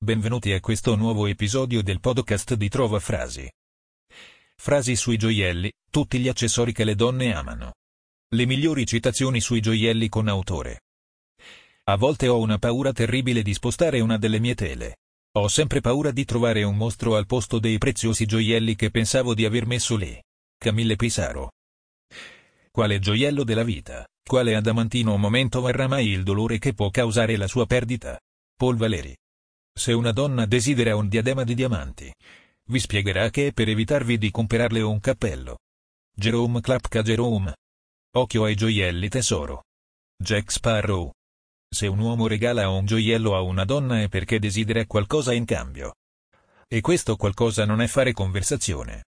Benvenuti a questo nuovo episodio del podcast di Trova Frasi. Frasi sui gioielli, tutti gli accessori che le donne amano. Le migliori citazioni sui gioielli con autore. A volte ho una paura terribile di spostare una delle mie tele. Ho sempre paura di trovare un mostro al posto dei preziosi gioielli che pensavo di aver messo lì. Camille Pisaro. Quale gioiello della vita, quale adamantino momento varrà mai il dolore che può causare la sua perdita? Paul Valéry. Se una donna desidera un diadema di diamanti, vi spiegherà che è per evitarvi di comprarle un cappello. Jerome Klapka Jerome. Occhio ai gioielli tesoro. Jack Sparrow. Se un uomo regala un gioiello a una donna è perché desidera qualcosa in cambio. E questo qualcosa non è fare conversazione.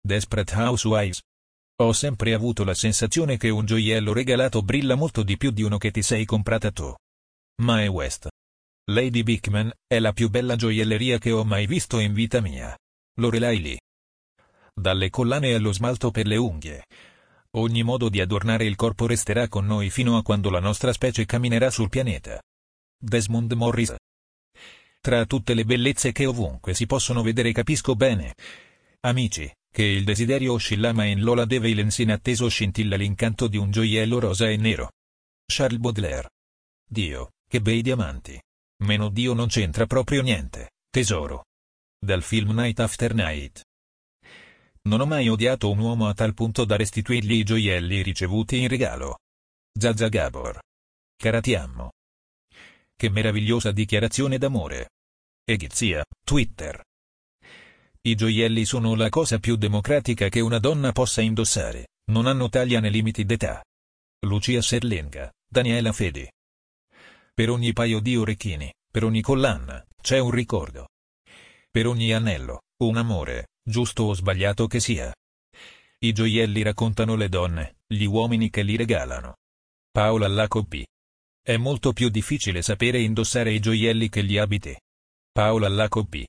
Desperate Housewives. Ho sempre avuto la sensazione che un gioiello regalato brilla molto di più di uno che ti sei comprata tu. Mae West. Lady Bickman, è la più bella gioielleria che ho mai visto in vita mia. Lorelai Lee. Dalle collane allo smalto per le unghie. Ogni modo di adornare il corpo resterà con noi fino a quando la nostra specie camminerà sul pianeta. Desmond Morris. Tra tutte le bellezze che ovunque si possono vedere capisco bene, amici, che il desiderio oscilla ma in Lola de Valence inatteso scintilla l'incanto di un gioiello rosa e nero. Charles Baudelaire. Dio, che bei diamanti. Meno Dio non c'entra proprio niente, tesoro. Dal film Night After Night. Non ho mai odiato un uomo a tal punto da restituirgli i gioielli ricevuti in regalo. Zsa Zsa Gabor. Cara ti amo. Che meravigliosa dichiarazione d'amore. Egizia, Twitter. I gioielli sono la cosa più democratica che una donna possa indossare, non hanno taglia né limiti d'età. Lucia Serlinga, Daniela Fedi. Per ogni paio di orecchini, per ogni collana, c'è un ricordo. Per ogni anello, un amore, giusto o sbagliato che sia. I gioielli raccontano le donne, gli uomini che li regalano. Paola Jacobbi. È molto più difficile sapere indossare i gioielli che gli abiti. Paola Jacobbi.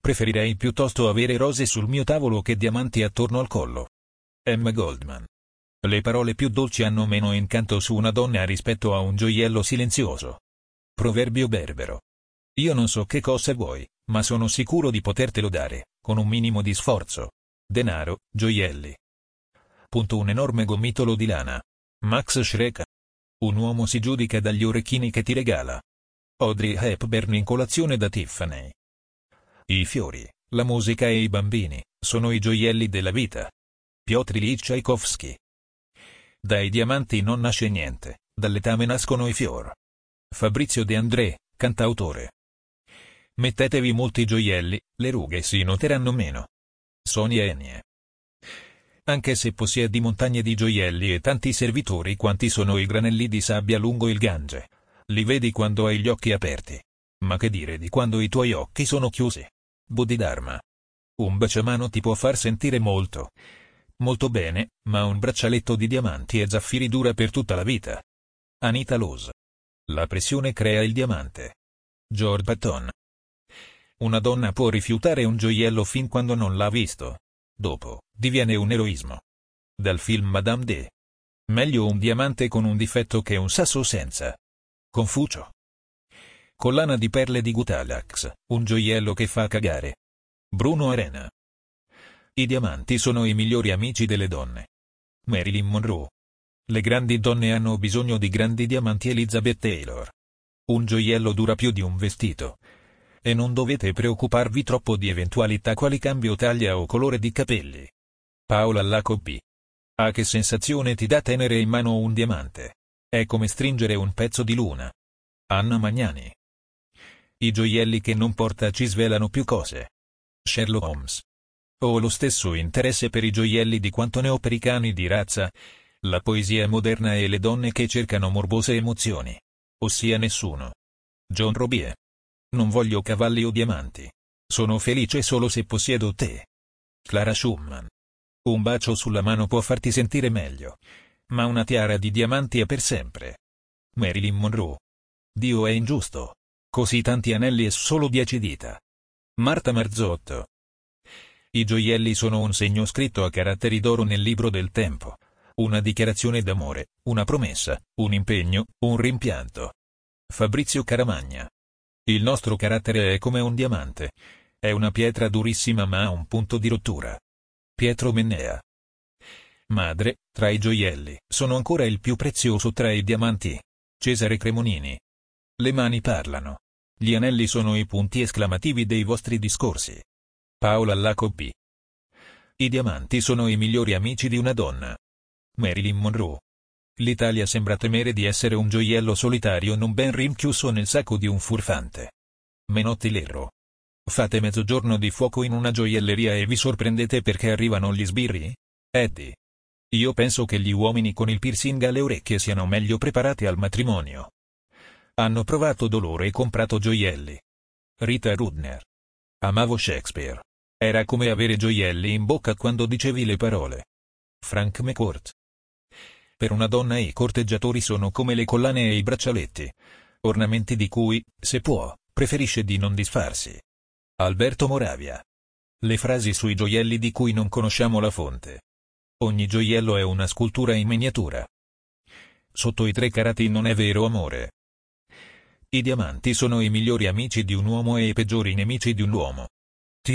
Preferirei piuttosto avere rose sul mio tavolo che diamanti attorno al collo. Emma Goldman. Le parole più dolci hanno meno incanto su una donna rispetto a un gioiello silenzioso. Proverbio berbero. Io non so che cosa vuoi, ma sono sicuro di potertelo dare, con un minimo di sforzo. Denaro, gioielli. Un enorme gomitolo di lana. Max Schreck. Un uomo si giudica dagli orecchini che ti regala. Audrey Hepburn in colazione da Tiffany. I fiori, la musica e i bambini, sono i gioielli della vita. Piotr Il'ič Čajkovskij. Dai diamanti non nasce niente, dall'etame nascono i fior. Fabrizio De André, cantautore. Mettetevi molti gioielli, le rughe si noteranno meno. Sony Enie. Anche se possiedi montagne di gioielli e tanti servitori quanti sono i granelli di sabbia lungo il Gange, li vedi quando hai gli occhi aperti. Ma che dire di quando i tuoi occhi sono chiusi? Bodhidharma. Un baciamano ti può far sentire molto. Molto bene, ma un braccialetto di diamanti e zaffiri dura per tutta la vita. Anita Loos. La pressione crea il diamante. George Patton. Una donna può rifiutare un gioiello fin quando non l'ha visto. Dopo, diviene un eroismo. Dal film Madame D. Meglio un diamante con un difetto che un sasso senza. Confucio. Collana di perle di Gutalax, un gioiello che fa cagare. Bruno Arena. I diamanti sono i migliori amici delle donne. Marilyn Monroe. Le grandi donne hanno bisogno di grandi diamanti. Elizabeth Taylor. Un gioiello dura più di un vestito. E non dovete preoccuparvi troppo di eventualità quali cambio taglia o colore di capelli. Paola Jacobbi. Ah, che sensazione ti dà tenere in mano un diamante. È come stringere un pezzo di luna. Anna Magnani. I gioielli che non porta ci svelano più cose. Sherlock Holmes. Ho lo stesso interesse per i gioielli di quanto ne ho per i cani di razza, la poesia moderna e le donne che cercano morbose emozioni. Ossia nessuno. John Robie. Non voglio cavalli o diamanti. Sono felice solo se possiedo te. Clara Schumann. Un bacio sulla mano può farti sentire meglio. Ma una tiara di diamanti è per sempre. Marilyn Monroe. Dio è ingiusto. Così tanti anelli e solo 10 dita. Marta Marzotto. I gioielli sono un segno scritto a caratteri d'oro nel libro del tempo. Una dichiarazione d'amore, una promessa, un impegno, un rimpianto. Fabrizio Caramagna. Il nostro carattere è come un diamante. È una pietra durissima ma ha un punto di rottura. Pietro Mennea. Madre, tra i gioielli, sono ancora il più prezioso tra i diamanti. Cesare Cremonini. Le mani parlano. Gli anelli sono i punti esclamativi dei vostri discorsi. Paola Jacobbi. I diamanti sono i migliori amici di una donna. Marilyn Monroe. L'Italia sembra temere di essere un gioiello solitario non ben rinchiuso nel sacco di un furfante. Menotti Lerro. Fate mezzogiorno di fuoco in una gioielleria e vi sorprendete perché arrivano gli sbirri? Eddie. Io penso che gli uomini con il piercing alle orecchie siano meglio preparati al matrimonio. Hanno provato dolore e comprato gioielli. Rita Rudner. Amavo Shakespeare. Era come avere gioielli in bocca quando dicevi le parole. Frank McCourt. Per una donna i corteggiatori sono come le collane e i braccialetti. Ornamenti di cui, se può, preferisce di non disfarsi. Alberto Moravia. Le frasi sui gioielli di cui non conosciamo la fonte. Ogni gioiello è una scultura in miniatura. Sotto i 3 carati non è vero amore. I diamanti sono i migliori amici di un uomo e i peggiori nemici di un uomo. Ti